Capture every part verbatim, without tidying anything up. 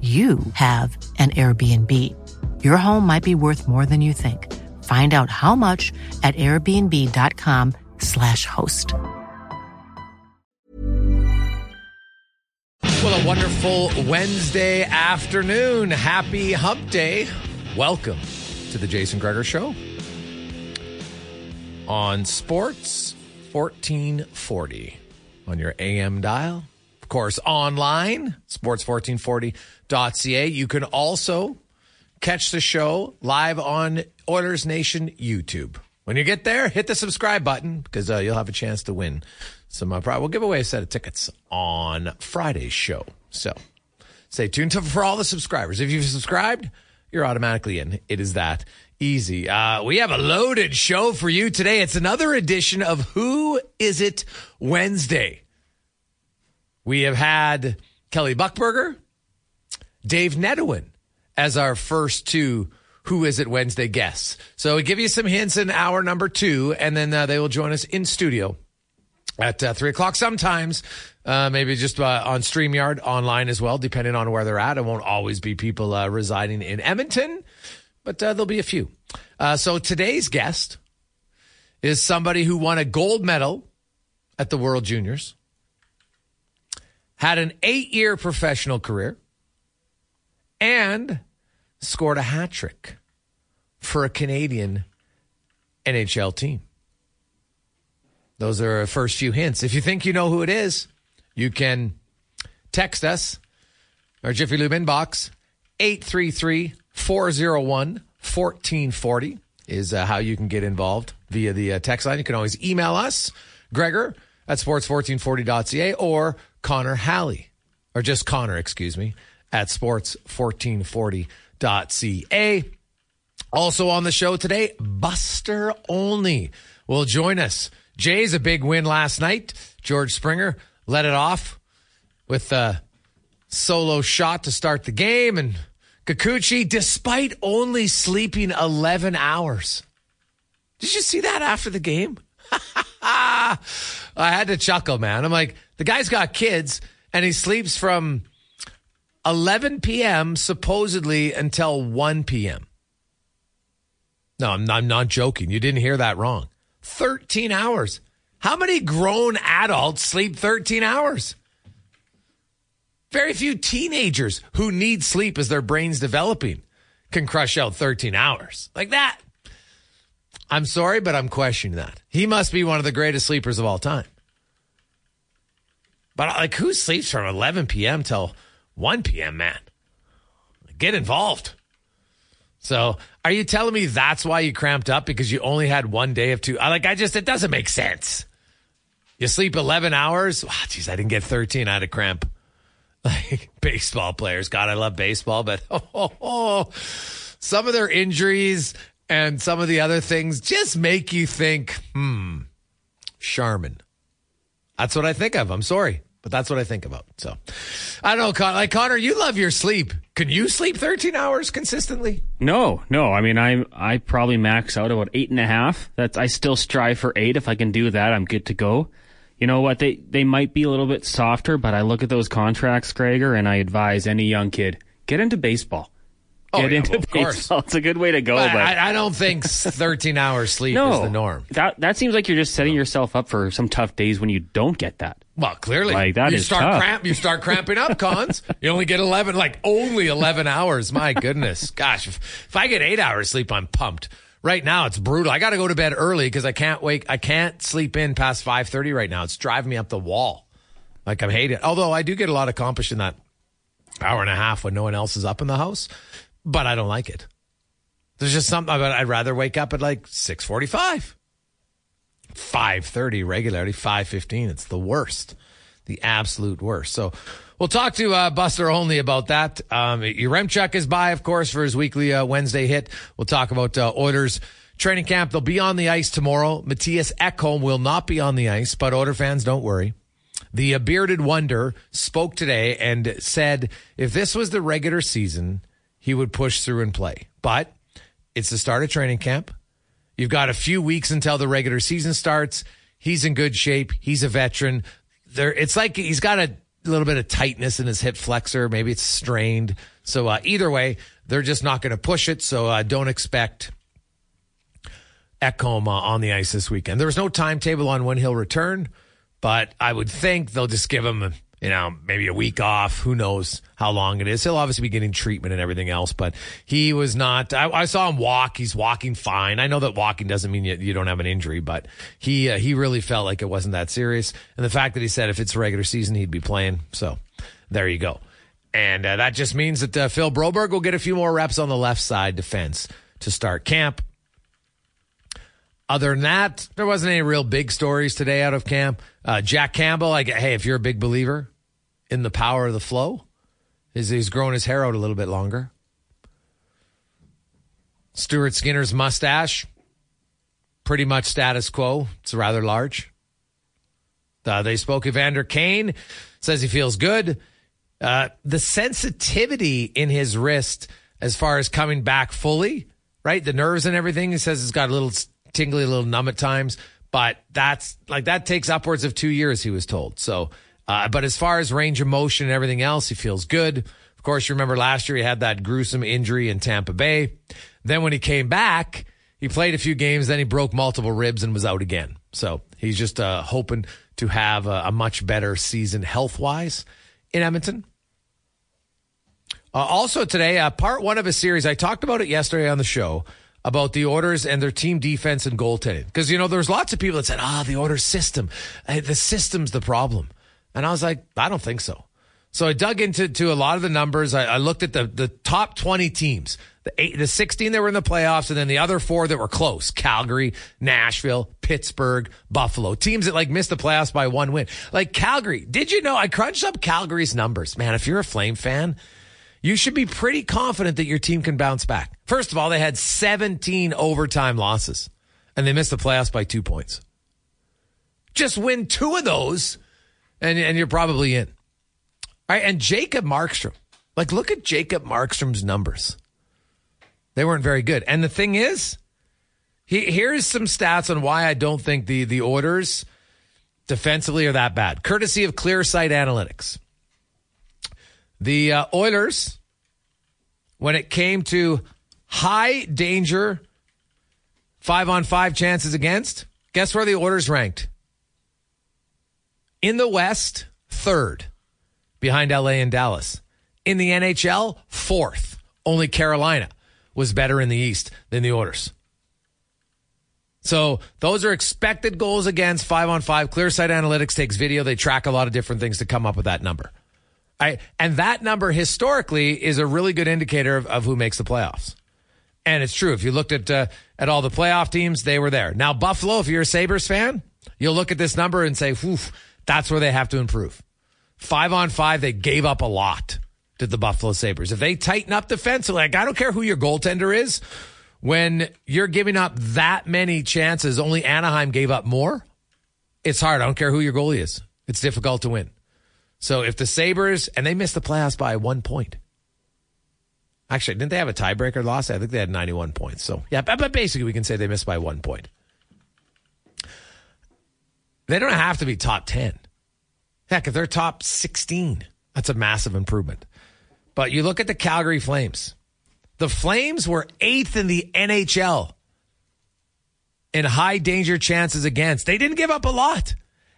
you have an Airbnb. Your home might be worth more than you think. Find out how much at airbnb dot com slash host. Well, a wonderful Wednesday afternoon. Happy Hump Day. Welcome to the Jason Gregor Show on Sports fourteen forty on your A M dial. Of course, online, sports fourteen forty dot c a. You can also catch the show live on Oilers Nation YouTube. When you get there, hit the subscribe button, because uh, you'll have a chance to win some uh, prize. We'll give away a set of tickets on Friday's show. So stay tuned to, for all the subscribers. If you've subscribed, you're automatically in. It is that easy. Uh, we have a loaded show for you today. It's another edition of Who Is It Wednesday. We have had Kelly Buckberger, Dave Nedowin as our first two Who Is It Wednesday guests. So we give you some hints in hour number two, and then uh, they will join us in studio at uh, three o'clock sometimes, uh, maybe just uh, on StreamYard, online as well, depending on where they're at. It won't always be people uh, residing in Edmonton, but uh, there'll be a few. Uh, so today's guest is somebody who won a gold medal at the World Juniors, had an eight-year professional career, and scored a hat trick for a Canadian N H L team. Those are our first few hints. If you think you know who it is, you can text us, our Jiffy Lube inbox, eight three three, four oh one, one four four oh is uh, how you can get involved via the uh, text line. You can always email us, Gregor at sports fourteen forty dot c a, or Connor Halley, or just Connor, excuse me, at sports fourteen forty dot c a. Also on the show today, Buster Olney will join us. Jay's a big win last night. George Springer let it off with a solo shot to start the game, and Kikuchi, despite only sleeping eleven hours. Did you see that after the game? I had to chuckle, man. I'm like, the guy's got kids, and he sleeps from eleven p.m. supposedly until one p.m. No, I'm not, I'm not joking. You didn't hear that wrong. thirteen hours. How many grown adults sleep thirteen hours? Very few teenagers who need sleep as their brain's developing can crush out thirteen hours. Like that. I'm sorry, but I'm questioning that. He must be one of the greatest sleepers of all time. But, like, who sleeps from eleven p.m. till one p.m., man? Get involved. So are you telling me that's why you cramped up, because you only had one day of two? I like, I just, it doesn't make sense. You sleep eleven hours. Oh, geez, I didn't get thirteen. I had a cramp. Like baseball players. God, I love baseball, but oh, oh, oh, some of their injuries and some of the other things just make you think, hmm, Charmin. That's what I think of. I'm sorry, but that's what I think about. So I don't know, Con- like Connor, you love your sleep. Can you sleep thirteen hours consistently? No, no. I mean, I I probably max out about eight and a half. That's, I still strive for eight. If I can do that, I'm good to go. You know what? They they might be a little bit softer, but I look at those contracts, Gregor, and I advise any young kid, get into baseball. Oh, get yeah, into well, of baseball. Course. It's a good way to go. But, but. I, I don't think thirteen hours sleep no, is the norm. That that seems like you're just setting yourself up for some tough days when you don't get that. Well, clearly, like, that you is start tough. Cramp, you start cramping up, Cons. You only get eleven, like only eleven hours. My goodness, gosh! If, if I get eight hours sleep, I'm pumped. Right now, it's brutal. I got to go to bed early because I can't wake. I can't sleep in past five thirty right now. It's driving me up the wall. Like, I'm hating it. Although I do get a lot accomplished in that hour and a half when no one else is up in the house, but I don't like it. There's just something. I'd rather wake up at like six forty-five, five thirty regularly, five fifteen. It's the worst, the absolute worst. So we'll talk to uh, Buster Olney about that. Um, Yaremchuk is by, of course, for his weekly uh, Wednesday hit. We'll talk about uh, Oilers training camp. They'll be on the ice tomorrow. Matthias Ekholm will not be on the ice, but Oilers fans, don't worry. The uh, Bearded Wonder spoke today and said if this was the regular season, he would push through and play. But it's the start of training camp. You've got a few weeks until the regular season starts. He's in good shape. He's a veteran. There, it's like he's got a little bit of tightness in his hip flexor. Maybe it's strained. So uh, either way, they're just not going to push it. So uh, don't expect Ekholm uh, on the ice this weekend. There was no timetable on when he'll return, but I would think they'll just give him, you know, maybe a week off. Who knows how long it is? He'll obviously be getting treatment and everything else, but he was not. I, I saw him walk. He's walking fine. I know that walking doesn't mean you, you don't have an injury, but he uh, he really felt like it wasn't that serious. And the fact that he said if it's regular season, he'd be playing. So there you go. And uh, that just means that uh, Phil Broberg will get a few more reps on the left side defense to start camp. Other than that, there wasn't any real big stories today out of camp. Uh, Jack Campbell, like, hey, if you're a big believer in the power of the flow, is he's growing his hair out a little bit longer. Stuart Skinner's mustache, pretty much status quo. It's rather large. Uh, they spoke. Evander Kane says he feels good. Uh, the sensitivity in his wrist as far as coming back fully, right? The nerves and everything. He says it's got a little tingly, a little numb at times, but that's like, that takes upwards of two years, he was told. So, uh, but as far as range of motion and everything else, he feels good. Of course, you remember last year he had that gruesome injury in Tampa Bay. Then when he came back, he played a few games, then he broke multiple ribs and was out again. So he's just uh, hoping to have a, a much better season health-wise in Edmonton. Uh, also today, uh, part one of a series, I talked about it yesterday on the show, about the Oilers and their team defense and goaltending. Because, you know, there's lots of people that said, ah, the Oilers system. The system's the problem. And I was like, I don't think so. So I dug into to a lot of the numbers. I, I looked at the, the top twenty teams, the eight, the sixteen that were in the playoffs, and then the other four that were close, Calgary, Nashville, Pittsburgh, Buffalo, teams that like missed the playoffs by one win. Like Calgary, did you know? I crunched up Calgary's numbers. Man, if you're a Flame fan, you should be pretty confident that your team can bounce back. First of all, they had seventeen overtime losses, and they missed the playoffs by two points. Just win two of those, and, and you're probably in. All right, and Jacob Markstrom. Like, look at Jacob Markstrom's numbers. They weren't very good. And the thing is, he, here's some stats on why I don't think the, the Oilers defensively are that bad, courtesy of ClearSight Analytics. The uh, Oilers, when it came to high danger, five-on-five chances against, guess where the Oilers ranked? In the West, third, behind L A and Dallas. In the N H L, fourth. Only Carolina was better in the East than the Oilers. So those are expected goals against, five-on-five. ClearSight Analytics takes video. They track a lot of different things to come up with that number. I, and that number historically is a really good indicator of, of who makes the playoffs. And it's true. If you looked at uh, at all the playoff teams, they were there. Now, Buffalo, if you're a Sabres fan, you'll look at this number and say, whew, that's where they have to improve. Five on five, they gave up a lot to the Buffalo Sabres. If they tighten up defensively, like, I don't care who your goaltender is, when you're giving up that many chances, only Anaheim gave up more, it's hard. I don't care who your goalie is. It's difficult to win. So if the Sabres, and they missed the playoffs by one point. Actually, didn't they have a tiebreaker loss? I think they had ninety-one points. So, yeah, but basically we can say they missed by one point. They don't have to be top ten. Heck, if they're top sixteen, that's a massive improvement. But you look at the Calgary Flames. The Flames were eighth in the N H L in high danger chances against. They didn't give up a lot.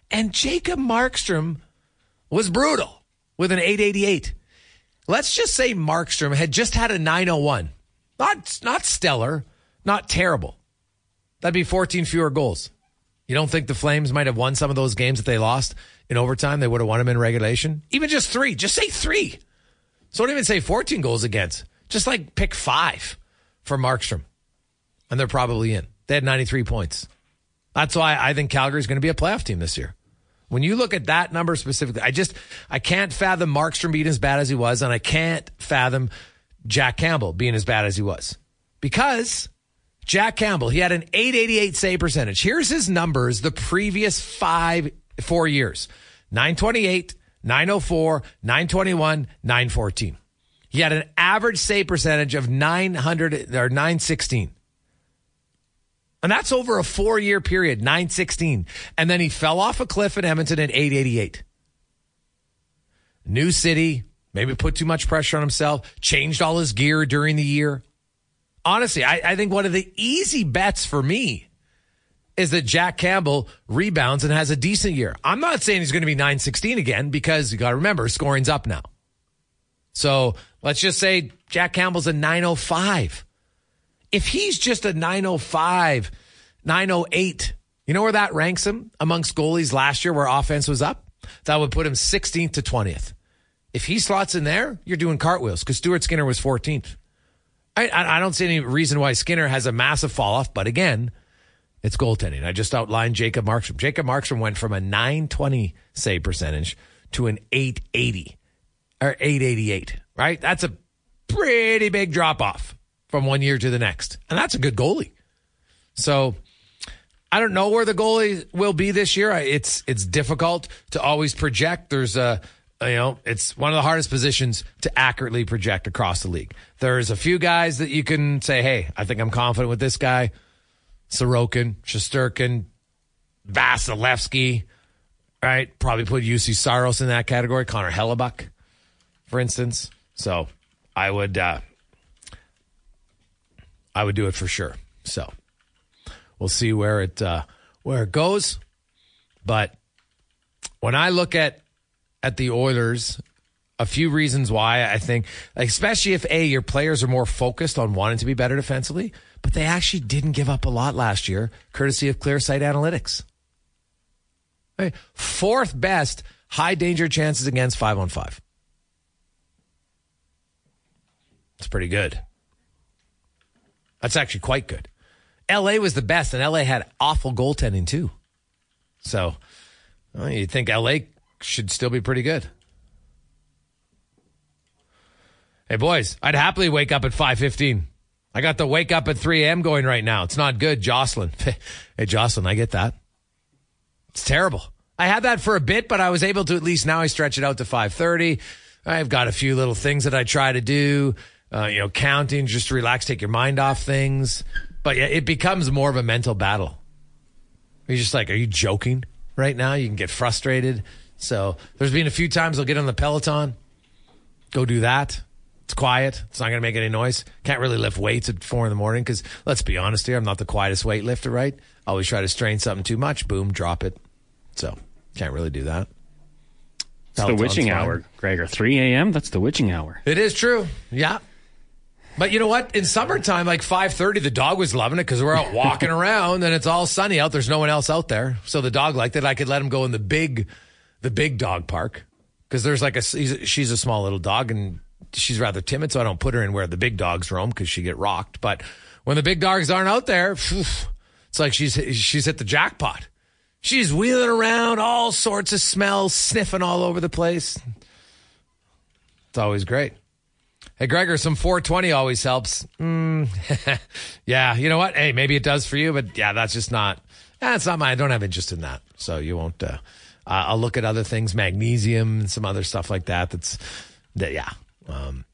And Jacob Markstrom was brutal with an eight eighty-eight. Let's just say Markstrom had just had a nine oh one. Not, not stellar, not terrible. That'd be fourteen fewer goals. You don't think the Flames might have won some of those games that they lost in overtime? They would have won them in regulation. Even just three. Just say three. So don't even say fourteen goals against. Just like pick five for Markstrom. And they're probably in. They had ninety-three points. That's why I think Calgary's going to be a playoff team this year. When you look at that number specifically, I just, I can't fathom Markstrom being as bad as he was, and I can't fathom Jack Campbell being as bad as he was. Because Jack Campbell, he had an eight eighty-eight save percentage. Here's his numbers the previous five, four years. nine twenty-eight, nine oh four, nine twenty-one, nine fourteen. He had an average save percentage of nine hundred or nine sixteen. And that's over a four-year period, nine sixteen. And then he fell off a cliff in Edmonton at eight eighty-eight. New city, maybe put too much pressure on himself, changed all his gear during the year. Honestly, I, I think one of the easy bets for me is that Jack Campbell rebounds and has a decent year. I'm not saying he's going to be nine sixteen again because you got to remember, scoring's up now. So let's just say Jack Campbell's a nine oh five. If he's just a nine oh five, nine oh eight, you know where that ranks him amongst goalies last year where offense was up? That would put him sixteenth to twentieth. If he slots in there, you're doing cartwheels because Stuart Skinner was fourteenth. I, I, I don't see any reason why Skinner has a massive fall off, but again, it's goaltending. I just outlined Jacob Markstrom. Jacob Markstrom went from a nine twenty save percentage to an eight eighty or eight eighty-eight, right? That's a pretty big drop off from one year to the next. And that's a good goalie. So I don't know where the goalie will be this year. It's it's difficult to always project. There's a, you know, it's one of the hardest positions to accurately project across the league. There's a few guys that you can say, hey, I think I'm confident with this guy. Sorokin, Shesterkin, Vasilevsky, right? Probably put U C Saros in that category. Connor Hellebuck, for instance. So I would... Uh, I would do it for sure. So we'll see where it uh, where it goes. But when I look at at the Oilers, a few reasons why I think, especially if A, your players are more focused on wanting to be better defensively, but they actually didn't give up a lot last year, courtesy of ClearSight Analytics. Right? Fourth best high danger chances against five on five. It's pretty good. That's actually quite good. L A was the best, and L A had awful goaltending too. So well, you'd think L A should still be pretty good. Hey, boys, I'd happily wake up at five fifteen. I got the wake up at three a.m. going right now. It's not good, Jocelyn. Hey, Jocelyn, I get that. It's terrible. I had that for a bit, but I was able to at least now I stretch it out to five thirty. I've got a few little things that I try to do. Uh, you know, counting, just to relax, take your mind off things. But yeah, it becomes more of a mental battle. You're just like, are you joking right now? You can get frustrated. So there's been a few times I'll get on the Peloton, go do that. It's quiet. It's not going to make any noise. Can't really lift weights at four in the morning because let's be honest here, I'm not the quietest weightlifter, right? I always try to strain something too much. Boom, drop it. So can't really do that. It's Peloton's the witching fine. Hour, Gregor. three a.m. That's the witching hour. It is true. Yeah. But you know what? In summertime, like five thirty, the dog was loving it because we're out walking around and it's all sunny out. There's no one else out there. So the dog liked it. I could let him go in the big the big dog park because there's like a, she's a small little dog and she's rather timid, so I don't put her in where the big dogs roam because she get rocked. But when the big dogs aren't out there, phew, it's like she's she's hit the jackpot. She's wheeling around, all sorts of smells, sniffing all over the place. It's always great. Hey, Gregor, some four twenty always helps. Mm. Yeah, you know what? Hey, maybe it does for you, but yeah, that's just not, that's not my, I don't have interest in that. So you won't, uh, I'll look at other things, magnesium and some other stuff like that. That's, that, yeah. Um,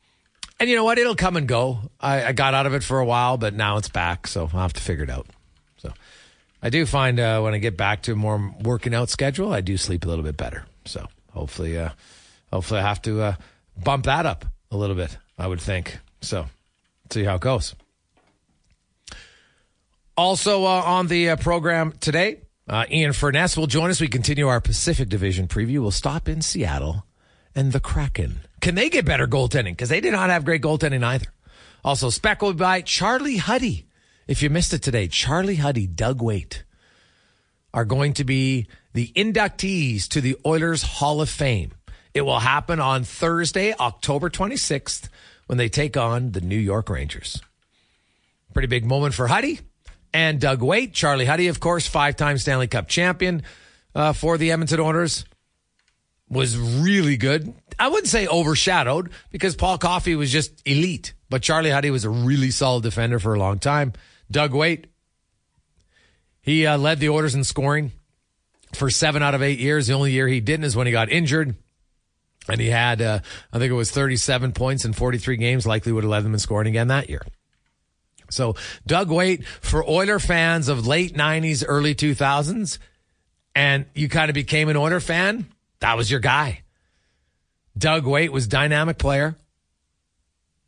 and you know what? It'll come and go. I, I got out of it for a while, but now it's back, so I'll have to figure it out. So I do find uh, when I get back to a more working out schedule, I do sleep a little bit better. So hopefully, uh, hopefully I have to uh, bump that up a little bit, I would think. So see how it goes. Also uh, on the uh, program today, uh, Ian Furness will join us. We continue our Pacific Division preview. We'll stop in Seattle and the Kraken. Can they get better goaltending? Because they did not have great goaltending either. Also, speckled by Charlie Huddy. If you missed it today, Charlie Huddy, Doug Weight are going to be the inductees to the Oilers Hall of Fame. It will happen on Thursday, October twenty-sixth, when they take on the New York Rangers. Pretty big moment for Huddy and Doug Weight. Charlie Huddy, of course, five-time Stanley Cup champion uh, for the Edmonton Oilers, was really good. I wouldn't say overshadowed because Paul Coffey was just elite, but Charlie Huddy was a really solid defender for a long time. Doug Weight, he uh, led the Oilers in scoring for seven out of eight years. The only year he didn't is when he got injured. And he had, uh, I think it was thirty-seven points in forty-three games, likely would have led them in scoring again that year. So Doug Weight, for Oiler fans of late nineties, early two thousands, and you kind of became an Oiler fan, that was your guy. Doug Weight was dynamic player.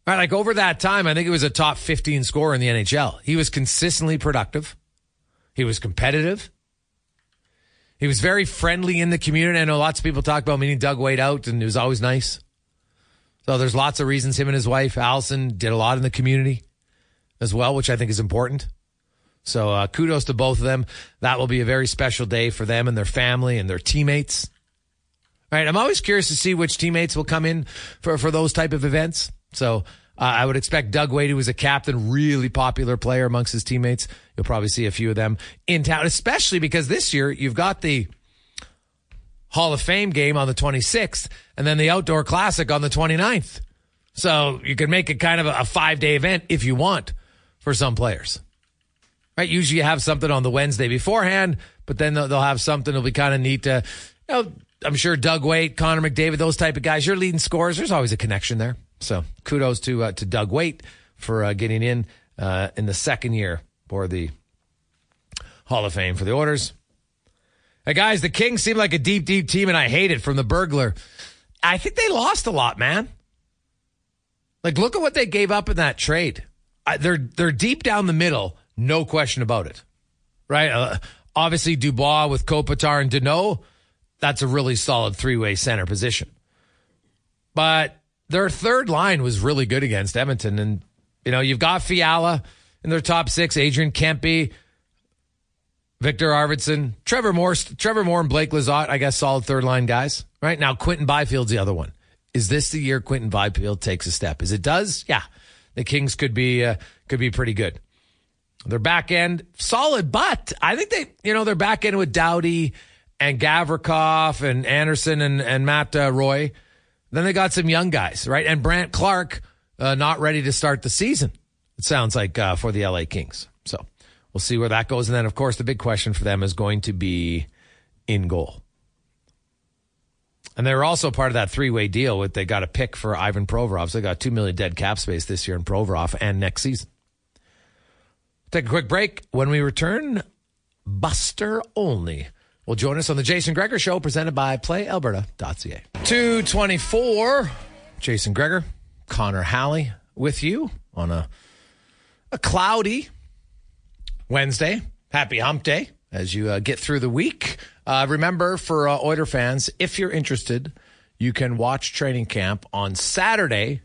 All right, like over that time, I think he was a top fifteen scorer in the N H L. He was consistently productive. He was competitive. He was very friendly in the community. I know lots of people talk about meeting Doug Weight out, and it was always nice. So there's lots of reasons him and his wife, Allison, did a lot in the community as well, which I think is important. So uh, kudos to both of them. That will be a very special day for them and their family and their teammates. All right, I'm always curious to see which teammates will come in for, for those type of events. So uh, I would expect Doug Weight, who was a captain, really popular player amongst his teammates. You'll probably see a few of them in town, especially because this year you've got the Hall of Fame game on the twenty-sixth and then the Outdoor Classic on the twenty-ninth. So you can make it kind of a five-day event if you want for some players. Right? Usually you have something on the Wednesday beforehand, but then they'll, they'll have something that'll be kind of neat to, you know, I'm sure Doug Weight, Connor McDavid, those type of guys, your leading scorers, there's always a connection there. So kudos to uh, to Doug Weight for uh, getting in uh, in the second year for the Hall of Fame for the Oilers. Hey, guys, the Kings seem like a deep, deep team, and I hate it from the burglar. I think they lost a lot, man. Like, look at what they gave up in that trade. I, they're, they're deep down the middle, no question about it, right? Uh, obviously, Dubois with Kopitar and Danault, that's a really solid three-way center position. But their third line was really good against Edmonton. And, you know, you've got Fiala in their top six, Adrian Kempe, Victor Arvidsson, Trevor Moore, Trevor Moore and Blake Lizotte, I guess, solid third-line guys. Right now, Quentin Byfield's the other one. Is this the year Quentin Byfield takes a step? As it does, yeah, the Kings could be uh, could be pretty good. Their back end, solid, but I think they, you know, their back end with Doughty and Gavrikov and Anderson and, and Matt uh, Roy. Then they got some young guys, right? And Brant Clark, uh, not ready to start the season, it sounds like, uh, for the L A Kings. So we'll see where that goes. And then, of course, the big question for them is going to be in goal. And they were also part of that three-way deal with they got a pick for Ivan Provorov. So they got two million dollars dead cap space this year in Provorov and next season. Take a quick break. When we return, Buster Olney will join us on the Jason Gregor Show, presented by Play Alberta dot C A. two twenty-four, Jason Gregor, Connor Halley with you on a, a cloudy Wednesday. Happy hump day as you uh, get through the week. Uh, remember, for uh, Oiler fans, if you're interested, you can watch training camp on Saturday.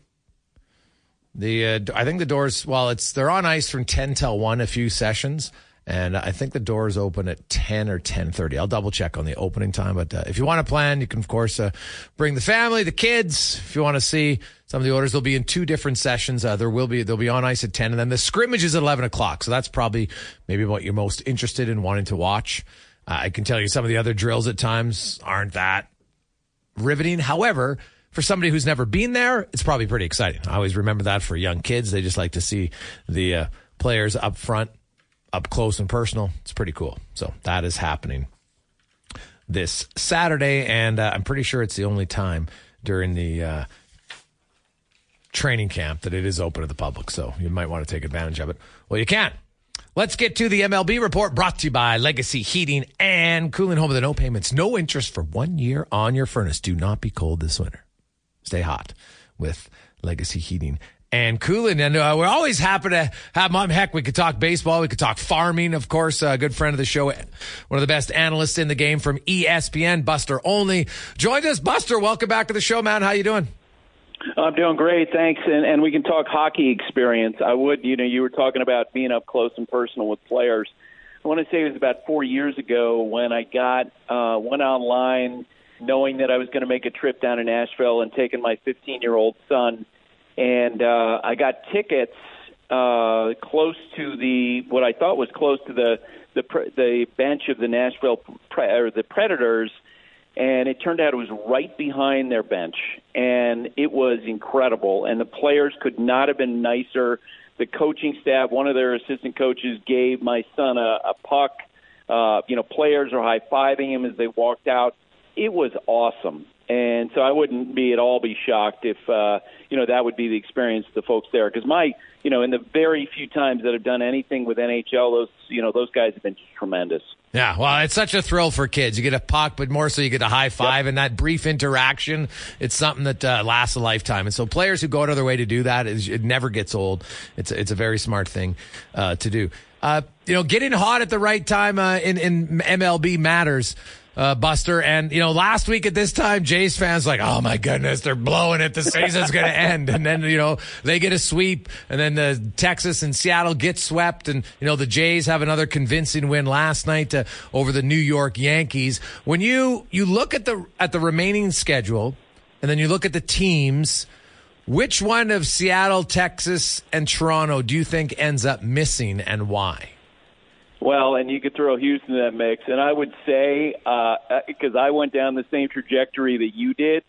The uh, I think the doors, well, it's they're on ice from ten till one, a few sessions. And I think the doors open at ten or ten thirty. I'll double check on the opening time. But uh, if you want to plan, you can, of course, uh, bring the family, the kids. If you want to see some of the orders, they'll be in two different sessions. Uh, there will be, they'll be on ice at ten. And then the scrimmage is at eleven o'clock. So that's probably maybe what you're most interested in wanting to watch. Uh, I can tell you some of the other drills at times aren't that riveting. However, for somebody who's never been there, it's probably pretty exciting. I always remember that for young kids. They just like to see the uh, players up front, up close and personal. It's pretty cool. So that is happening this Saturday, and uh, I'm pretty sure it's the only time during the uh, training camp that it is open to the public, so you might want to take advantage of it. Well, you can. Let's get to the M L B report, brought to you by Legacy Heating and Cooling, home of the no payments, no interest for one year on your furnace. Do not be cold this winter. Stay hot with Legacy Heating and Cooling. And uh, we're always happy to have Mom. Heck, we could talk baseball. We could talk farming, of course. A good friend of the show, one of the best analysts in the game from E S P N, Buster Olney, joined us. Buster, welcome back to the show, man. How you doing? I'm doing great, thanks. And, and we can talk hockey experience. I would, you know, you were talking about being up close and personal with players. I want to say it was about four years ago when I got uh, went online knowing that I was going to make a trip down to Nashville and taking my fifteen-year-old son. And uh, I got tickets uh, close to the what I thought was close to the the, pre- the bench of the Nashville pre- or the Predators, and it turned out it was right behind their bench, and it was incredible. And the players could not have been nicer. The coaching staff, one of their assistant coaches, gave my son a, a puck. Uh, you know, players are high-fiving him as they walked out. It was awesome. And so I wouldn't be at all be shocked if, uh, you know, that would be the experience of the folks there. Because my, you know, in the very few times that I've done anything with N H L, those, you know, those guys have been tremendous. Yeah, well, it's such a thrill for kids. You get a puck, but more so you get a high five. Yep. And that brief interaction, it's something that uh, lasts a lifetime. And so players who go out of their way to do that, is, it never gets old. It's, it's a very smart thing uh, to do. Uh, you know, getting hot at the right time uh, in, in M L B matters. Uh, Buster, and you know, last week at this time, Jays fans like, oh my goodness, they're blowing it. The season's going to end, and then you know they get a sweep, and then the Texas and Seattle get swept, and you know the Jays have another convincing win last night to, over the New York Yankees. When you you look at the at the remaining schedule, and then you look at the teams, which one of Seattle, Texas, and Toronto do you think ends up missing, and why? Well, and you could throw Houston in that mix. And I would say, because uh, I went down the same trajectory that you did,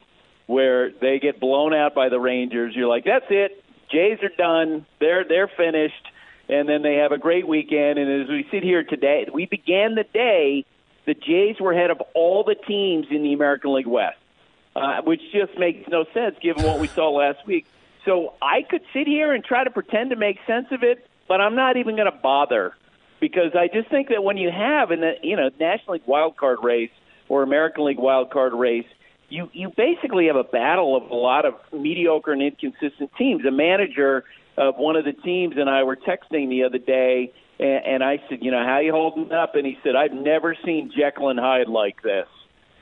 where they get blown out by the Rangers. You're like, that's it. Jays are done. They're they're finished. And then they have a great weekend. And as we sit here today, we began the day, the Jays were ahead of all the teams in the American League West, uh, which just makes no sense given what we saw last week. So I could sit here and try to pretend to make sense of it, but I'm not even going to bother. Because I just think that when you have in the you know National League wild card race or American League wild card race, you you basically have a battle of a lot of mediocre and inconsistent teams. The manager of one of the teams and I were texting the other day, and, and I said, you know, how you holding up? And he said, I've never seen Jekyll and Hyde like this.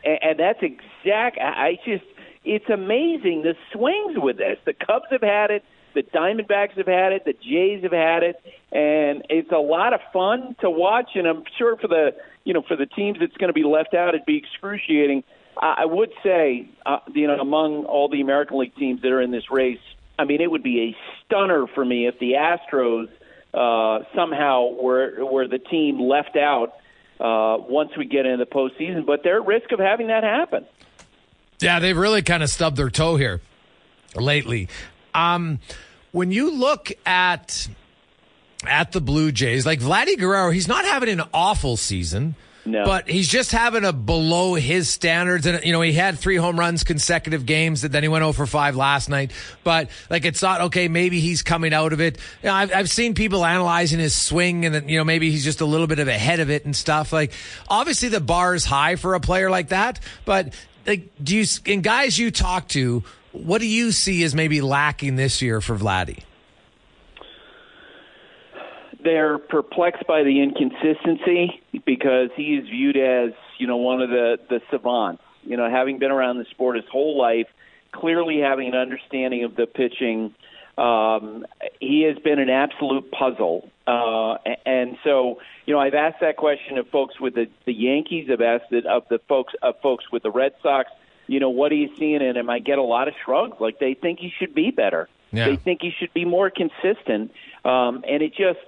And, and that's exact. I just it's amazing the swings with this. The Cubs have had it. The Diamondbacks have had it. The Jays have had it, and it's a lot of fun to watch. And I'm sure for the you know for the teams that's going to be left out, it'd be excruciating. I would say uh, you know among all the American League teams that are in this race, I mean it would be a stunner for me if the Astros uh, somehow were were the team left out uh, once we get into the postseason. But they're at risk of having that happen. Yeah, they've really kind of stubbed their toe here lately. Um, when you look at at the Blue Jays, like Vladdy Guerrero, he's not having an awful season, no. But he's just having a below his standards. And, you know, he had three home runs consecutive games, and then he went zero for five last night. But, like, it's not, okay, maybe he's coming out of it. You know, I've, I've seen people analyzing his swing, and, then, you know, maybe he's just a little bit of ahead of it and stuff. Like, obviously the bar is high for a player like that, but, like, do you, and guys you talk to, what do you see as maybe lacking this year for Vladdy? They're perplexed by the inconsistency because he is viewed as, you know, one of the, the savants. You know, having been around the sport his whole life, clearly having an understanding of the pitching. Um, he has been an absolute puzzle. Uh, and so, you know, I've asked that question of folks with the, the Yankees. I've asked it of the folks of folks with the Red Sox. You know, what are you seeing in him? I get a lot of shrugs. Like, they think he should be better. Yeah. They think he should be more consistent. Um, and it just,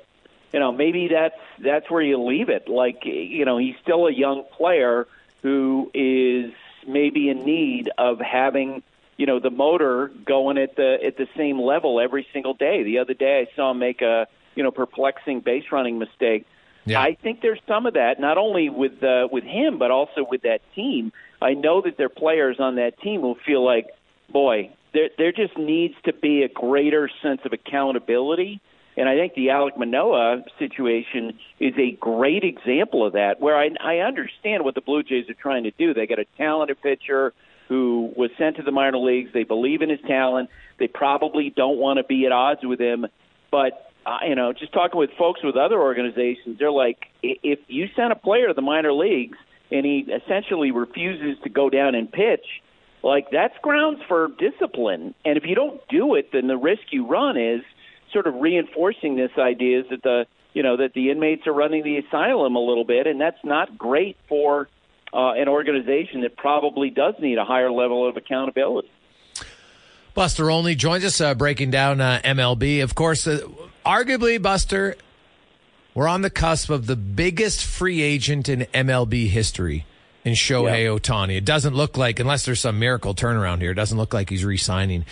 you know, maybe that's that's where you leave it. Like, you know, he's still a young player who is maybe in need of having, you know, the motor going at the at the same level every single day. The other day I saw him make a, you know, perplexing base running mistake. Yeah. I think there's some of that, not only with uh, with him, but also with that team. I know that there are players on that team who feel like, boy, there there just needs to be a greater sense of accountability. And I think the Alek Manoah situation is a great example of that, where I, I understand what the Blue Jays are trying to do. They got a talented pitcher who was sent to the minor leagues. They believe in his talent. They probably don't want to be at odds with him. But, uh, you know, just talking with folks with other organizations, they're like, if you send a player to the minor leagues and he essentially refuses to go down and pitch, like, that's grounds for discipline. And if you don't do it, then the risk you run is sort of reinforcing this idea is that the you know that the inmates are running the asylum a little bit, and that's not great for uh, an organization that probably does need a higher level of accountability. Buster Olney joins us, uh, breaking down uh, M L B. Of course, uh, arguably, Buster, we're on the cusp of the biggest free agent in M L B history in Shohei yep. Ohtani. It doesn't look like, unless there's some miracle turnaround here, it doesn't look like he's re-signing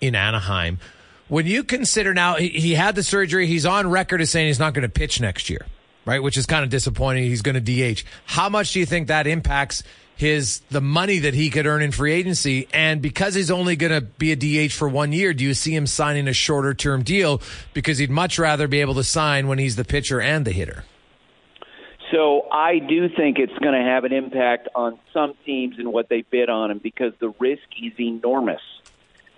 in Anaheim. When you consider now, he had the surgery, he's on record as saying he's not going to pitch next year, right? Which is kind of disappointing. He's going to D H. How much do you think that impacts his the money that he could earn in free agency? And because he's only going to be a D H for one year, do you see him signing a shorter-term deal? Because he'd much rather be able to sign when he's the pitcher and the hitter. So I do think it's going to have an impact on some teams and what they bid on him, because the risk is enormous.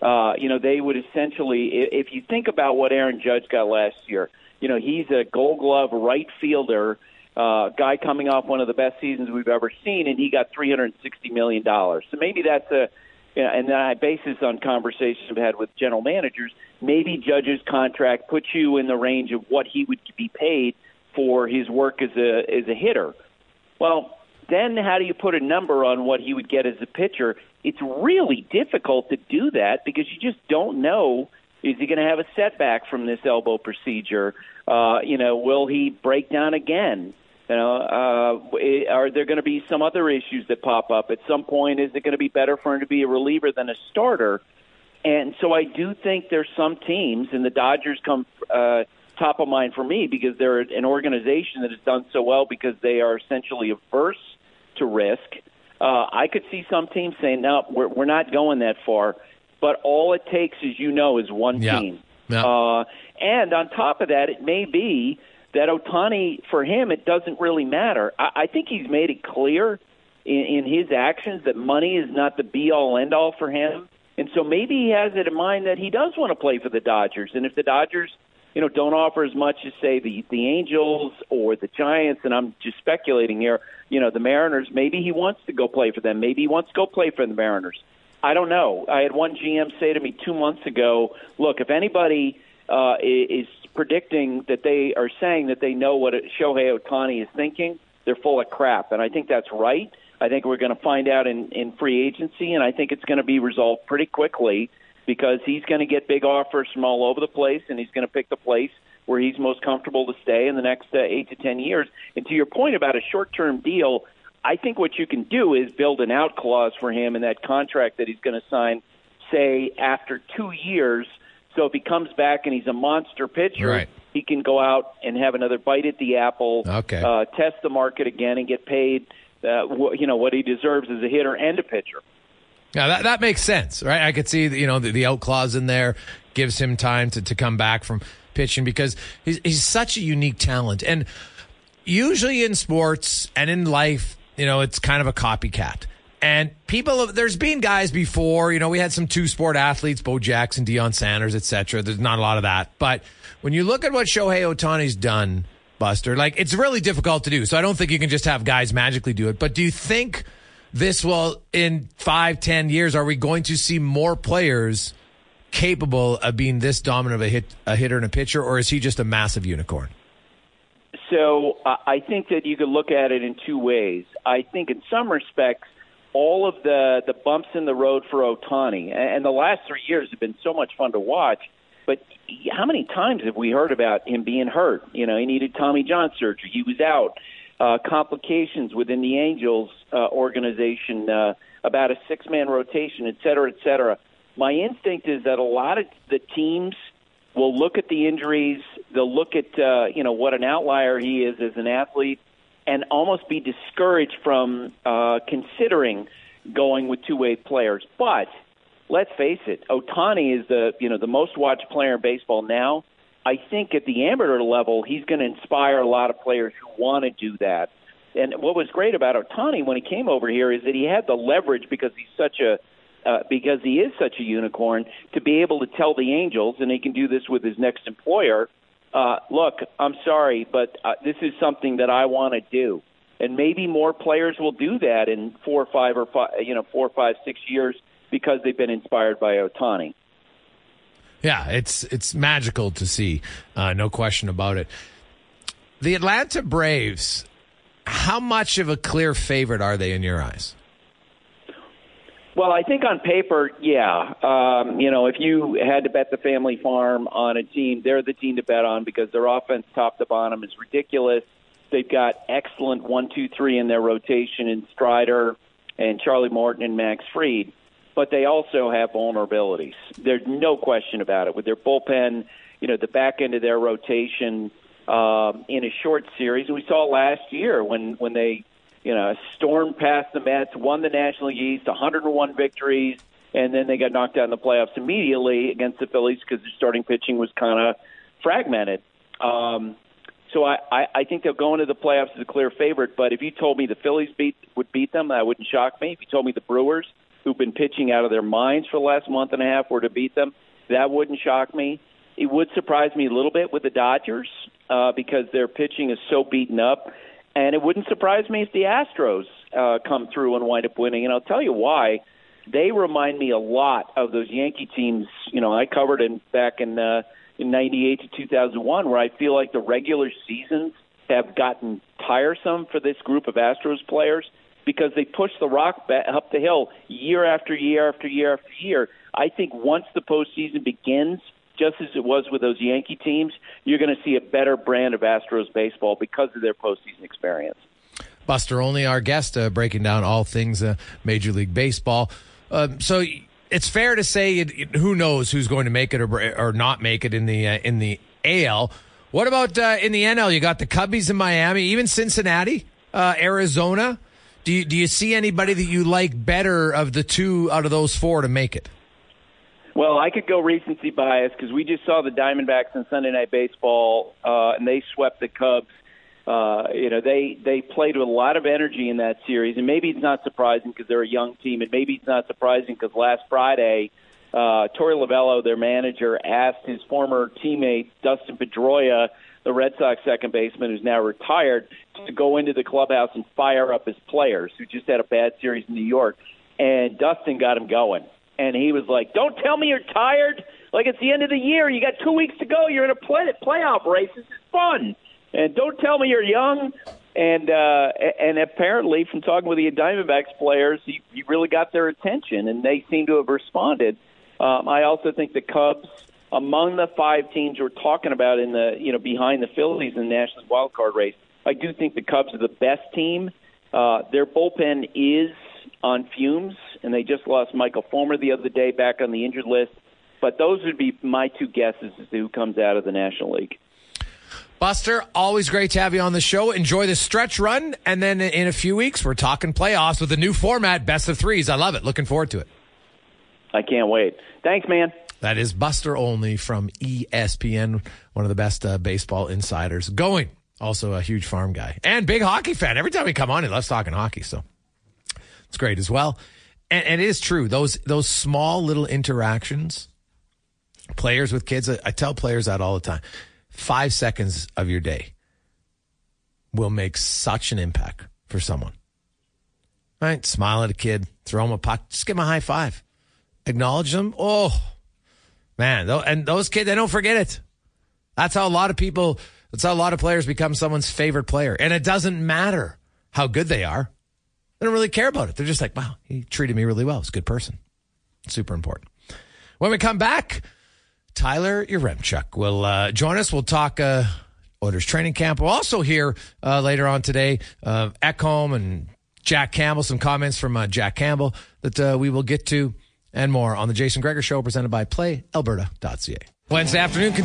Uh, you know, they would essentially, if you think about what Aaron Judge got last year, you know, he's a gold glove right fielder, uh, guy coming off one of the best seasons we've ever seen, and he got three hundred sixty million dollars. So maybe that's a, you know, and then I base this on conversations I've had with general managers, maybe Judge's contract puts you in the range of what he would be paid for his work as a as a hitter. Well, then how do you put a number on what he would get as a pitcher? It's really difficult to do that, because you just don't know, is he going to have a setback from this elbow procedure? Uh, you know, will he break down again? You know, uh, are there going to be some other issues that pop up? At some point, is it going to be better for him to be a reliever than a starter? And so I do think there's some teams, and the Dodgers come uh, top of mind for me, because they're an organization that has done so well because they are essentially averse to risk. Uh, I could see some teams saying, no, we're, we're not going that far. But all it takes, as you know, is one yeah. team. Yeah. Uh, and on top of that, it may be that Ohtani, for him, it doesn't really matter. I, I think he's made it clear in, in his actions that money is not the be-all, end-all for him. And so maybe he has it in mind that he does want to play for the Dodgers. And if the Dodgers, you know, don't offer as much as, say, the, the Angels or the Giants, and I'm just speculating here, you know, the Mariners, maybe he wants to go play for them. Maybe he wants to go play for the Mariners. I don't know. I had one G M say to me two months ago, look, if anybody uh, is predicting that they are saying that they know what Shohei Ohtani is thinking, they're full of crap. And I think that's right. I think we're going to find out in, in free agency, and I think it's going to be resolved pretty quickly, because he's going to get big offers from all over the place, and he's going to pick the place where he's most comfortable to stay in the next uh, eight to ten years. And to your point about a short-term deal, I think what you can do is build an out clause for him in that contract that he's going to sign, say, after two years. So if he comes back and he's a monster pitcher, right, he can go out and have another bite at the apple, okay. uh, test the market again, and get paid uh, wh- you know, what he deserves as a hitter and a pitcher. Now, that, that makes sense, right? I could see, you know, the, the out clause in there gives him time to, to come back from pitching, because he's, he's such a unique talent. And usually in sports and in life, you know, it's kind of a copycat. And people, there's been guys before, you know, we had some two-sport athletes, Bo Jackson, Deion Sanders, et cetera. There's not a lot of that. But when you look at what Shohei Ohtani's done, Buster, like, it's really difficult to do. So I don't think you can just have guys magically do it. But do you think this will, in five, ten years, are we going to see more players capable of being this dominant of a, hit, a hitter and a pitcher, or is he just a massive unicorn? So uh, I think that you could look at it in two ways. I think in some respects, all of the, the bumps in the road for Ohtani, and the last three years have been so much fun to watch, but how many times have we heard about him being hurt? You know, he needed Tommy John surgery. He was out. Uh, complications within the Angels uh, organization, uh, about a six-man rotation, et cetera, et cetera. My instinct is that a lot of the teams will look at the injuries, they'll look at uh, you know what an outlier he is as an athlete, and almost be discouraged from uh, considering going with two-way players. But let's face it, Ohtani is the you know the most-watched player in baseball now. I think at the amateur level, he's going to inspire a lot of players who want to do that. And what was great about Ohtani when he came over here is that he had the leverage because he's such a uh, because he is such a unicorn to be able to tell the Angels, and he can do this with his next employer. Uh, look, I'm sorry, but uh, this is something that I want to do, and maybe more players will do that in four or five or five, you know, four or five, six years because they've been inspired by Ohtani. Yeah, it's it's magical to see, uh, no question about it. The Atlanta Braves, how much of a clear favorite are they in your eyes? Well, I think on paper, yeah. Um, you know, if you had to bet the family farm on a team, they're the team to bet on because their offense top to bottom is ridiculous. They've got excellent one, two, three in their rotation in Strider and Charlie Morton and Max Fried. But they also have vulnerabilities. There's no question about it. With their bullpen, you know, the back end of their rotation um, in a short series, and we saw last year when, when they, you know, stormed past the Mets, won the National League East, one hundred one victories, and then they got knocked out in the playoffs immediately against the Phillies because their starting pitching was kind of fragmented. Um, so I, I, I think they'll go into the playoffs as a clear favorite. But if you told me the Phillies beat would beat them, that wouldn't shock me. If you told me the Brewers, who've been pitching out of their minds for the last month and a half, were to beat them, that wouldn't shock me. It would surprise me a little bit with the Dodgers uh, because their pitching is so beaten up. And it wouldn't surprise me if the Astros uh, come through and wind up winning. And I'll tell you why. They remind me a lot of those Yankee teams, you know, I covered in, back in, uh, in ninety-eight to two thousand one, where I feel like the regular seasons have gotten tiresome for this group of Astros players, because they push the rock back up the hill year after year after year after year. I think once the postseason begins, just as it was with those Yankee teams, you're going to see a better brand of Astros baseball because of their postseason experience. Buster Olney, our guest, uh, breaking down all things uh, Major League Baseball. Um, so it's fair to say it, it, who knows who's going to make it or, or not make it in the uh, in the A L. What about uh, in the N L? You got the Cubbies in Miami, even Cincinnati, uh, Arizona. Do you, do you see anybody that you like better of the two out of those four to make it? Well, I could go recency bias because we just saw the Diamondbacks in Sunday Night Baseball, uh, and they swept the Cubs. Uh, you know, they, they played with a lot of energy in that series, and maybe it's not surprising because they're a young team, and maybe it's not surprising because last Friday, uh, Torey Lovello, their manager, asked his former teammate Dustin Pedroia, the Red Sox second baseman who's now retired, to go into the clubhouse and fire up his players who just had a bad series in New York. And Dustin got him going. And he was like, don't tell me you're tired. Like, it's the end of the year. You got two weeks to go. You're in a play- playoff race. This is fun. And don't tell me you're young. And uh, and apparently, from talking with the Diamondbacks players, he, he really got their attention, and they seem to have responded. Um, I also think the Cubs, among the five teams we're talking about in the, you know, behind the Phillies in the National League wild card race, I do think the Cubs are the best team. Uh, their bullpen is on fumes, and they just lost Michael Fulmer the other day back on the injured list. But those would be my two guesses as to who comes out of the National League. Buster, always great to have you on the show. Enjoy the stretch run, and then in a few weeks we're talking playoffs with a new format, best of threes. I love it. Looking forward to it. I can't wait. Thanks, man. That is Buster Olney from E S P N, one of the best uh, baseball insiders going. Also a huge farm guy and big hockey fan. Every time we come on, he loves talking hockey, so it's great as well. And, and it is true. Those those small little interactions, players with kids, I, I tell players that all the time. Five seconds of your day will make such an impact for someone. All right? Smile at a kid, throw him a puck, just give him a high five. Acknowledge them. Oh, Man, and those kids, they don't forget it. That's how a lot of people, that's how a lot of players become someone's favorite player. And it doesn't matter how good they are. They don't really care about it. They're just like, wow, he treated me really well. He's a good person. It's super important. When we come back, Tyler Yaremchuk will uh, join us. We'll talk uh, Oilers training camp. We'll also hear uh, later on today uh, Ekholm and Jack Campbell, some comments from uh, Jack Campbell that uh, we will get to and more on the Jason Gregor Show presented by play alberta dot c a. Wednesday afternoon.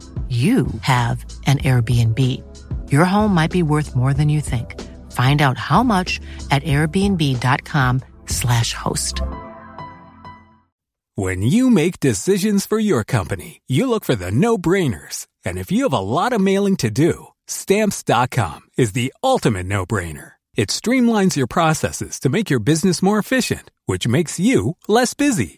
you have an Airbnb. Your home might be worth more than you think. Find out how much at airbnb dot com slash host. When you make decisions for your company, you look for the no-brainers. And if you have a lot of mailing to do, Stamps dot com is the ultimate no-brainer. It streamlines your processes to make your business more efficient, which makes you less busy.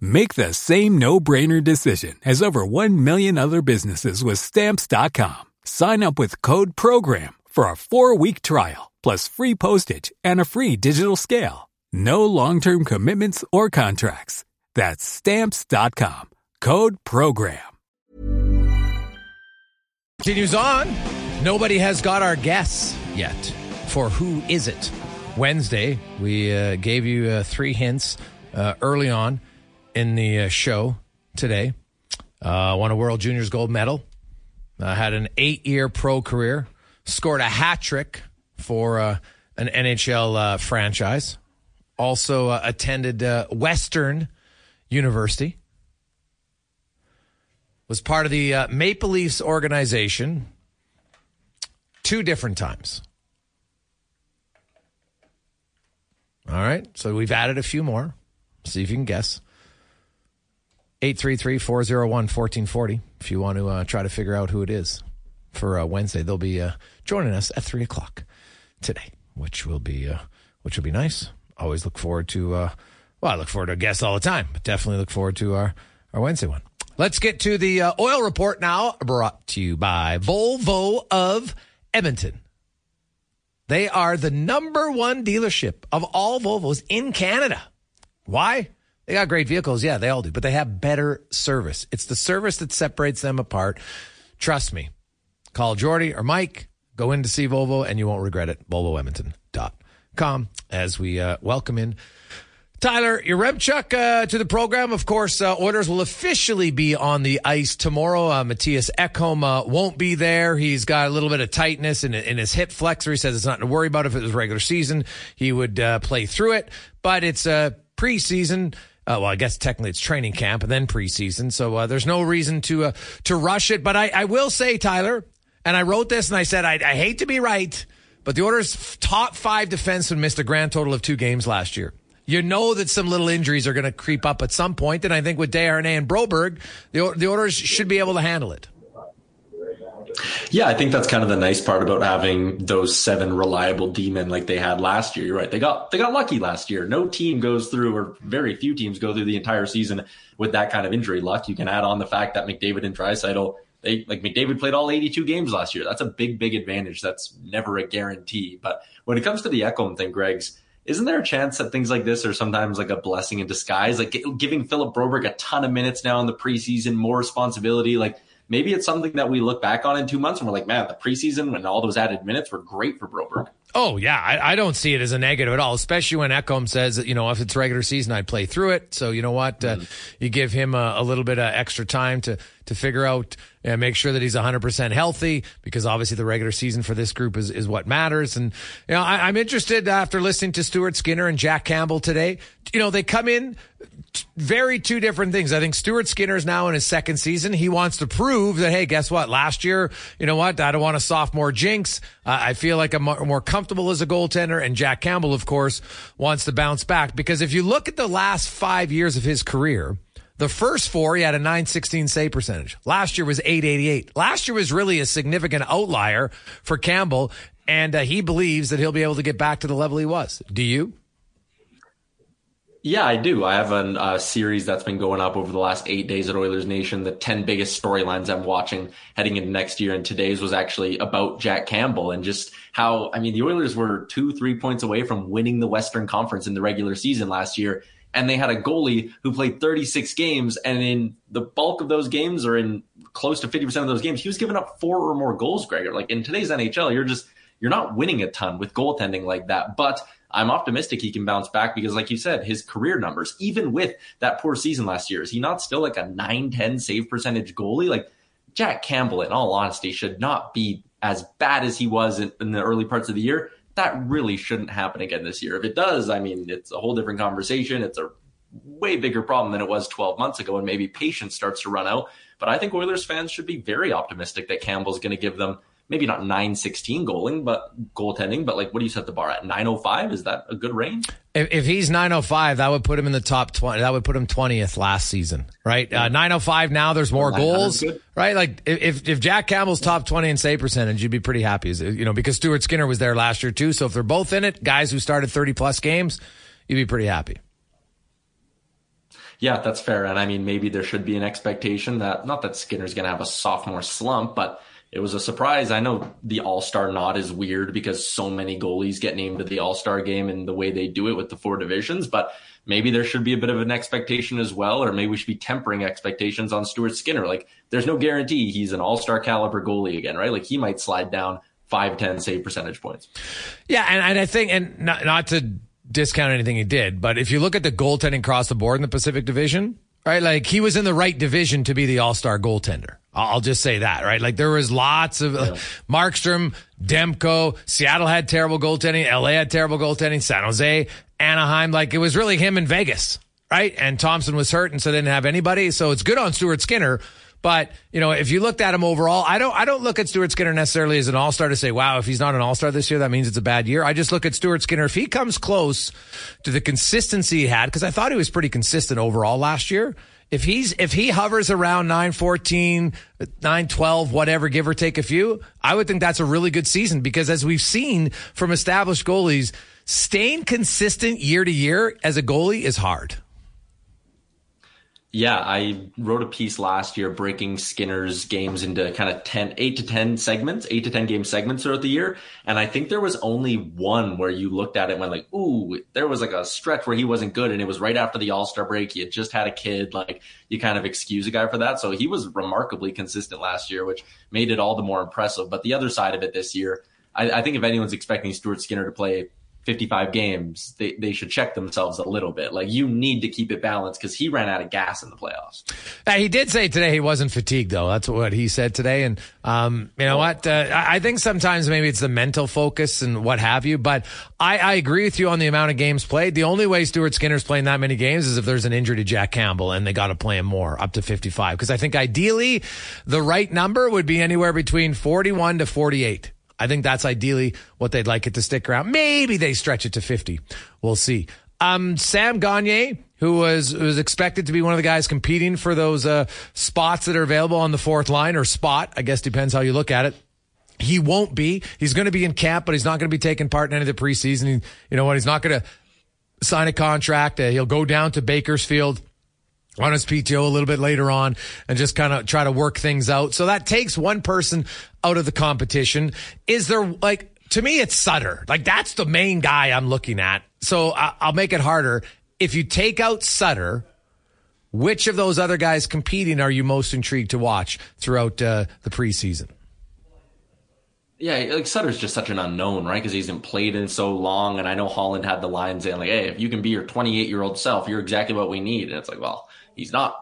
Make the same no-brainer decision as over one million other businesses with Stamps dot com. Sign up with code PROGRAM for a four-week trial, plus free postage and a free digital scale. No long-term commitments or contracts. That's Stamps dot com. Code PROGRAM. Continues on. Nobody has got our guess yet for who is it. Wednesday, we uh, gave you uh, three hints uh, early on in the uh, show today. Uh, won a World Juniors gold medal. Uh, had an eight-year pro career. Scored a hat trick for uh, an N H L uh, franchise. Also uh, attended uh, Western University. Was part of the uh, Maple Leafs organization two different times. All right, so we've added a few more. See if you can guess. eight three three, four oh one, one four four oh if you want to uh, try to figure out who it is for uh, Wednesday. They'll be uh, joining us at three o'clock today, which will be uh, which will be nice. Always look forward to, uh, well, I look forward to guests all the time, but definitely look forward to our, our Wednesday one. Let's get to the uh, oil report now, brought to you by Volvo of Edmonton. They are the number one dealership of all Volvos in Canada. Why? They got great vehicles. Yeah, they all do. But they have better service. It's the service that separates them apart. Trust me. Call Jordy or Mike. Go in to see Volvo and you won't regret it. Volvo Edmonton dot com. As we uh, welcome in Tyler Yaremchuk uh, to the program. Of course, uh, Oilers will officially be on the ice tomorrow. Uh, Matthias Ekholm uh, won't be there. He's got a little bit of tightness in, in his hip flexor. He says it's not to worry about. If it was regular season, he would uh, play through it. But it's uh, preseason. Uh, well, I guess technically it's training camp and then preseason, so uh, there's no reason to uh, to rush it. But I, I will say, Tyler, and I wrote this and I said, I, I hate to be right, but the Oilers' top five defensemen missed a grand total of two games last year. You know that some little injuries are going to creep up at some point, and I think with Desharnais and Broberg, the, the Oilers should be able to handle it. Yeah, I think that's kind of the nice part about having those seven reliable D-men like they had last year. You're right. They got they got lucky last year. No team goes through, or very few teams go through the entire season with that kind of injury luck. You can add on the fact that McDavid and Draisaitl they like McDavid played all eighty-two games last year. That's a big, big advantage. That's never a guarantee. But when it comes to the Ekholm thing, Greg's, isn't there a chance that things like this are sometimes like a blessing in disguise? Like giving Philip Broberg a ton of minutes now in the preseason, more responsibility. Like maybe it's something that we look back on in two months and we're like, man, the preseason when all those added minutes were great for Broberg. Oh, yeah. I, I don't see it as a negative at all, especially when Ekholm says, that, you know, if it's regular season, I'd play through it. So, you know what? Mm-hmm. Uh, you give him a, a little bit of extra time to, to figure out and make sure that he's one hundred percent healthy, because obviously the regular season for this group is, is what matters. And, you know, I, I'm interested after listening to Stuart Skinner and Jack Campbell today. You know, they come in very two different things. I think Stuart Skinner is now in his second season. He wants to prove that, hey, guess what? Last year, you know what? I don't want a sophomore jinx. Uh, I feel like I'm more comfortable as a goaltender. And Jack Campbell, of course, wants to bounce back, because if you look at the last five years of his career, the first four, he had a nine sixteen save percentage. Last year was eight eighty-eight. Last year was really a significant outlier for Campbell, and uh, he believes that he'll be able to get back to the level he was. Do you? Yeah, I do. I have a uh, series that's been going up over the last eight days at Oilers Nation, the ten biggest storylines I'm watching heading into next year. And today's was actually about Jack Campbell and just how, I mean, the Oilers were two, three points away from winning the Western Conference in the regular season last year. And they had a goalie who played thirty-six games. And in the bulk of those games, or in close to fifty percent of those games, he was giving up four or more goals, Gregor. Like in today's N H L, you're just, you're not winning a ton with goaltending like that. But I'm optimistic he can bounce back because, like you said, his career numbers, even with that poor season last year, is he not still like a nine ten save percentage goalie? Like Jack Campbell, in all honesty, should not be as bad as he was in, in the early parts of the year. That really shouldn't happen again this year. If it does, I mean, it's a whole different conversation. It's a way bigger problem than it was twelve months ago, and maybe patience starts to run out. But I think Oilers fans should be very optimistic that Campbell's going to give them maybe not nine sixteen goaling, but goaltending, but like, what do you set the bar at? nine oh five? Is that a good range? If, if he's nine oh five, that would put him in the top twenty. That would put him twentieth last season, right? Yeah. Uh, nine oh five now, there's more goals, right? Like if if Jack Campbell's top twenty in save percentage, you'd be pretty happy, you know, because Stuart Skinner was there last year too. So if they're both in it, guys who started thirty plus games, you'd be pretty happy. Yeah, that's fair. And I mean, maybe there should be an expectation that, not that Skinner's going to have a sophomore slump, but it was a surprise. I know the all-star nod is weird because so many goalies get named to the all-star game and the way they do it with the four divisions, but maybe there should be a bit of an expectation as well, or maybe we should be tempering expectations on Stuart Skinner. Like there's no guarantee he's an all-star caliber goalie again, right? Like he might slide down five ten save percentage points. Yeah. And, and I think, and not, not to discount anything he did, but if you look at the goaltending across the board in the Pacific Division, right? Like he was in the right division to be the all-star goaltender. I'll just say that, right? Like there was lots of uh, yeah. Markstrom, Demko, Seattle had terrible goaltending, L A had terrible goaltending, San Jose, Anaheim. Like it was really him in Vegas, right? And Thompson was hurt and so they didn't have anybody. So it's good on Stuart Skinner. But, you know, if you looked at him overall, I don't, I don't look at Stuart Skinner necessarily as an all-star to say, wow, if he's not an all-star this year, that means it's a bad year. I just look at Stuart Skinner. If he comes close to the consistency he had, because I thought he was pretty consistent overall last year. If he's, if he hovers around nine fourteen, nine twelve, whatever, give or take a few, I would think that's a really good season because as we've seen from established goalies, staying consistent year to year as a goalie is hard. Yeah, I wrote a piece last year breaking Skinner's games into kind of ten, eight to ten segments, eight to ten game segments throughout the year. And I think there was only one where you looked at it and went like, ooh, there was like a stretch where he wasn't good. And it was right after the All-Star break. He had just had a kid. Like you kind of excuse a guy for that. So he was remarkably consistent last year, which made it all the more impressive. But the other side of it this year, I, I think if anyone's expecting Stuart Skinner to play fifty-five games, they, they should check themselves a little bit. Like you need to keep it balanced because he ran out of gas in the playoffs. Now, he did say today he wasn't fatigued though. That's what he said today. And, um, you know what? Uh, I think sometimes maybe it's the mental focus and what have you, but I, I agree with you on the amount of games played. The only way Stuart Skinner's playing that many games is if there's an injury to Jack Campbell and they got to play him more up to fifty-five. Cause I think ideally the right number would be anywhere between forty-one to forty-eight. I think that's ideally what they'd like it to stick around. Maybe they stretch it to fifty. We'll see. Um, Sam Gagner, who was, who was expected to be one of the guys competing for those uh, spots that are available on the fourth line or spot, I guess depends how you look at it. He won't be. He's going to be in camp, but he's not going to be taking part in any of the preseason. He, you know what? He's not going to sign a contract. Uh, he'll go down to Bakersfield. on his P T O a little bit later on and just kind of try to work things out. So that takes one person out of the competition. Is there, like, to me, it's Sutter. Like, that's the main guy I'm looking at. So I'll make it harder. If you take out Sutter, which of those other guys competing are you most intrigued to watch throughout uh, the preseason? Yeah, like Sutter's just such an unknown, right? Because he hasn't played in so long. And I know Holland had the line saying, like, hey, if you can be your twenty-eight-year-old self, you're exactly what we need. And it's like, well, he's not.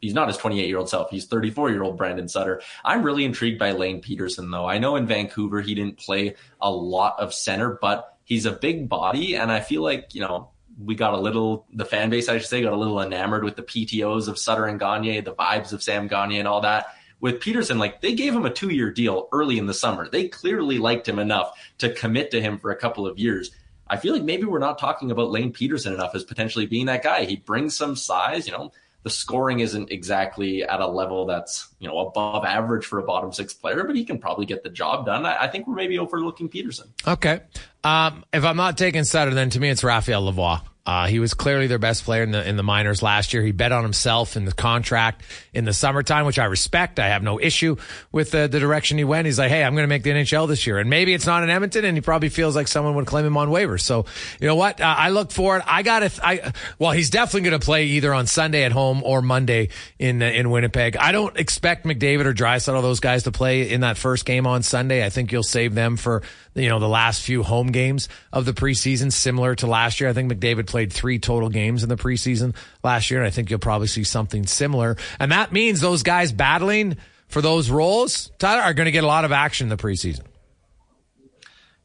He's not his twenty-eight-year-old self. He's thirty-four-year-old Brandon Sutter. I'm really intrigued by Lane Peterson, though. I know in Vancouver he didn't play a lot of center, but he's a big body, and I feel like, you know, we got a little, the fan base, I should say, got a little enamored with the P T Os of Sutter and Gagne, the vibes of Sam Gagne and all that. With Peterson, like, they gave him a two-year deal early in the summer. They clearly liked him enough to commit to him for a couple of years. I feel like maybe we're not talking about Lane Peterson enough as potentially being that guy. He brings some size, you know. The scoring isn't exactly at a level that's, you know, above average for a bottom six player, but he can probably get the job done. I, I think we're maybe overlooking Peterson. Okay. Um, if I'm not taking Sutter, then to me it's Raphael Lavoie. Uh, he was clearly their best player in the in the minors last year. He bet on himself in the contract in the summertime, which I respect. I have no issue with the, the direction he went. He's like, hey, I'm going to make the N H L this year. And maybe it's not in Edmonton, and he probably feels like someone would claim him on waivers. So, you know what? Uh, I look forward. I got to I well, he's definitely going to play either on Sunday at home or Monday in uh, in Winnipeg. I don't expect McDavid or Draisaitl, those guys, to play in that first game on Sunday. I think you'll save them for, you know, the last few home games of the preseason, similar to last year. I think McDavid played three total games in the preseason last year, and I think you'll probably see something similar. And that means those guys battling for those roles, Tyler, are going to get a lot of action in the preseason.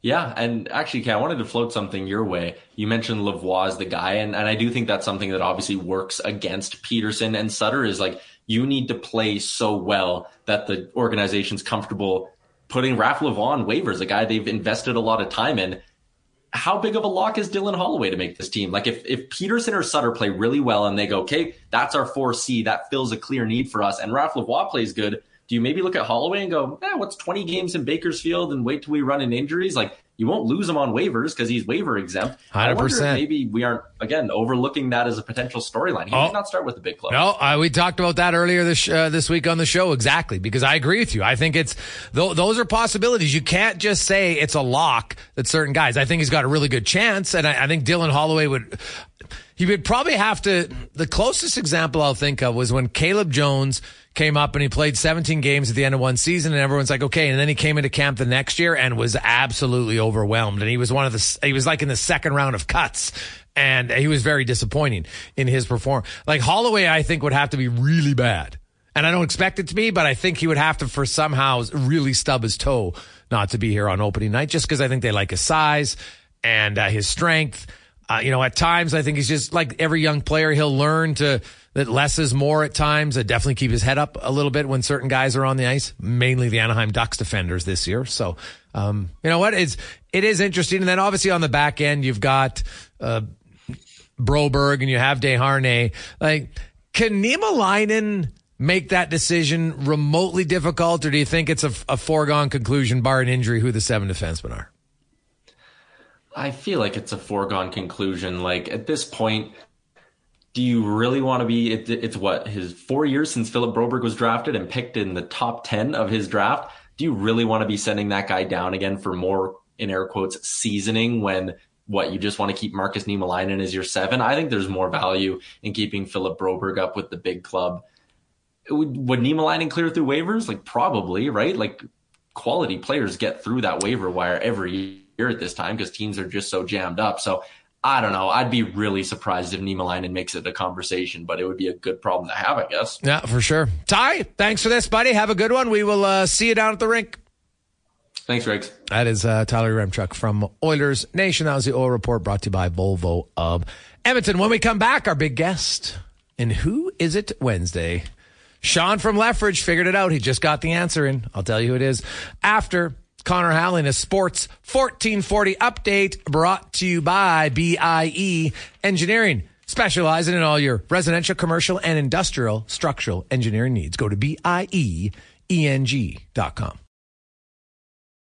Yeah, and actually, Kay, I wanted to float something your way. You mentioned Lavoie as the guy, and, and I do think that's something that obviously works against Peterson and Sutter is, like, you need to play so well that the organization's comfortable putting Raph Lavoie on waivers, a guy they've invested a lot of time in. How big of a lock is Dylan Holloway to make this team? Like, if, if Peterson or Sutter play really well and they go, okay, that's our four C, that fills a clear need for us, and Raph Lavoie plays good, do you maybe look at Holloway and go, eh, what's twenty games in Bakersfield and wait till we run in injuries? Like, you won't lose him on waivers because he's waiver exempt. one hundred percent. I wonder if maybe we aren't, again, overlooking that as a potential storyline. He oh, did not start with the big club. No, uh, we talked about that earlier this uh, this week on the show, exactly, because I agree with you. I think it's th- those are possibilities. You can't just say it's a lock that certain guys. I think he's got a really good chance, and I, I think Dylan Holloway would – he would probably have to – the closest example I'll think of was when Caleb Jones – came up and he played seventeen games at the end of one season, and everyone's like, okay. And then he came into camp the next year and was absolutely overwhelmed. And he was one of the, he was like in the second round of cuts, and he was very disappointing in his performance. Like, Holloway, I think, would have to be really bad. And I don't expect it to be, but I think he would have to, for somehow, really stub his toe not to be here on opening night, just because I think they like his size and uh, his strength. Uh, you know, at times, I think he's just like every young player. He'll learn to, that less is more at times. I definitely keep his head up a little bit when certain guys are on the ice, mainly the Anaheim Ducks defenders this year. So, um, you know what? It's, it is interesting. And then obviously on the back end, you've got, uh, Broberg, and you have DeHarnay. Like, can Niemelainen make that decision remotely difficult? Or do you think it's a, a foregone conclusion, barring injury, who the seven defensemen are? I feel like it's a foregone conclusion. Like, at this point, do you really want to be, it, it's what, his four years since Philip Broberg was drafted and picked in the top ten of his draft. Do you really want to be sending that guy down again for more, in air quotes, seasoning when, what, you just want to keep Marcus Niemelainen as your seven? I think there's more value in keeping Philip Broberg up with the big club. Would, would Niemelainen clear through waivers? Like, probably, right? Like, quality players get through that waiver wire every year. Here at this time because teams are just so jammed up. So I don't know. I'd be really surprised if Niemelainen makes it a conversation, but it would be a good problem to have, I guess. Yeah, for sure. Ty, thanks for this, buddy. Have a good one. We will uh, see you down at the rink. Thanks, Riggs. That is uh, Tyler Remchuk from Oilers Nation. That was the Oil Report brought to you by Volvo of Edmonton. When we come back, our big guest in Who Is It Wednesday? Sean from Lethbridge figured it out. He just got the answer in. I'll tell you who it is after Connor Halley and a Sports fourteen forty update brought to you by B I E Engineering, specializing in all your residential, commercial, and industrial structural engineering needs. Go to B I E E N G dot com.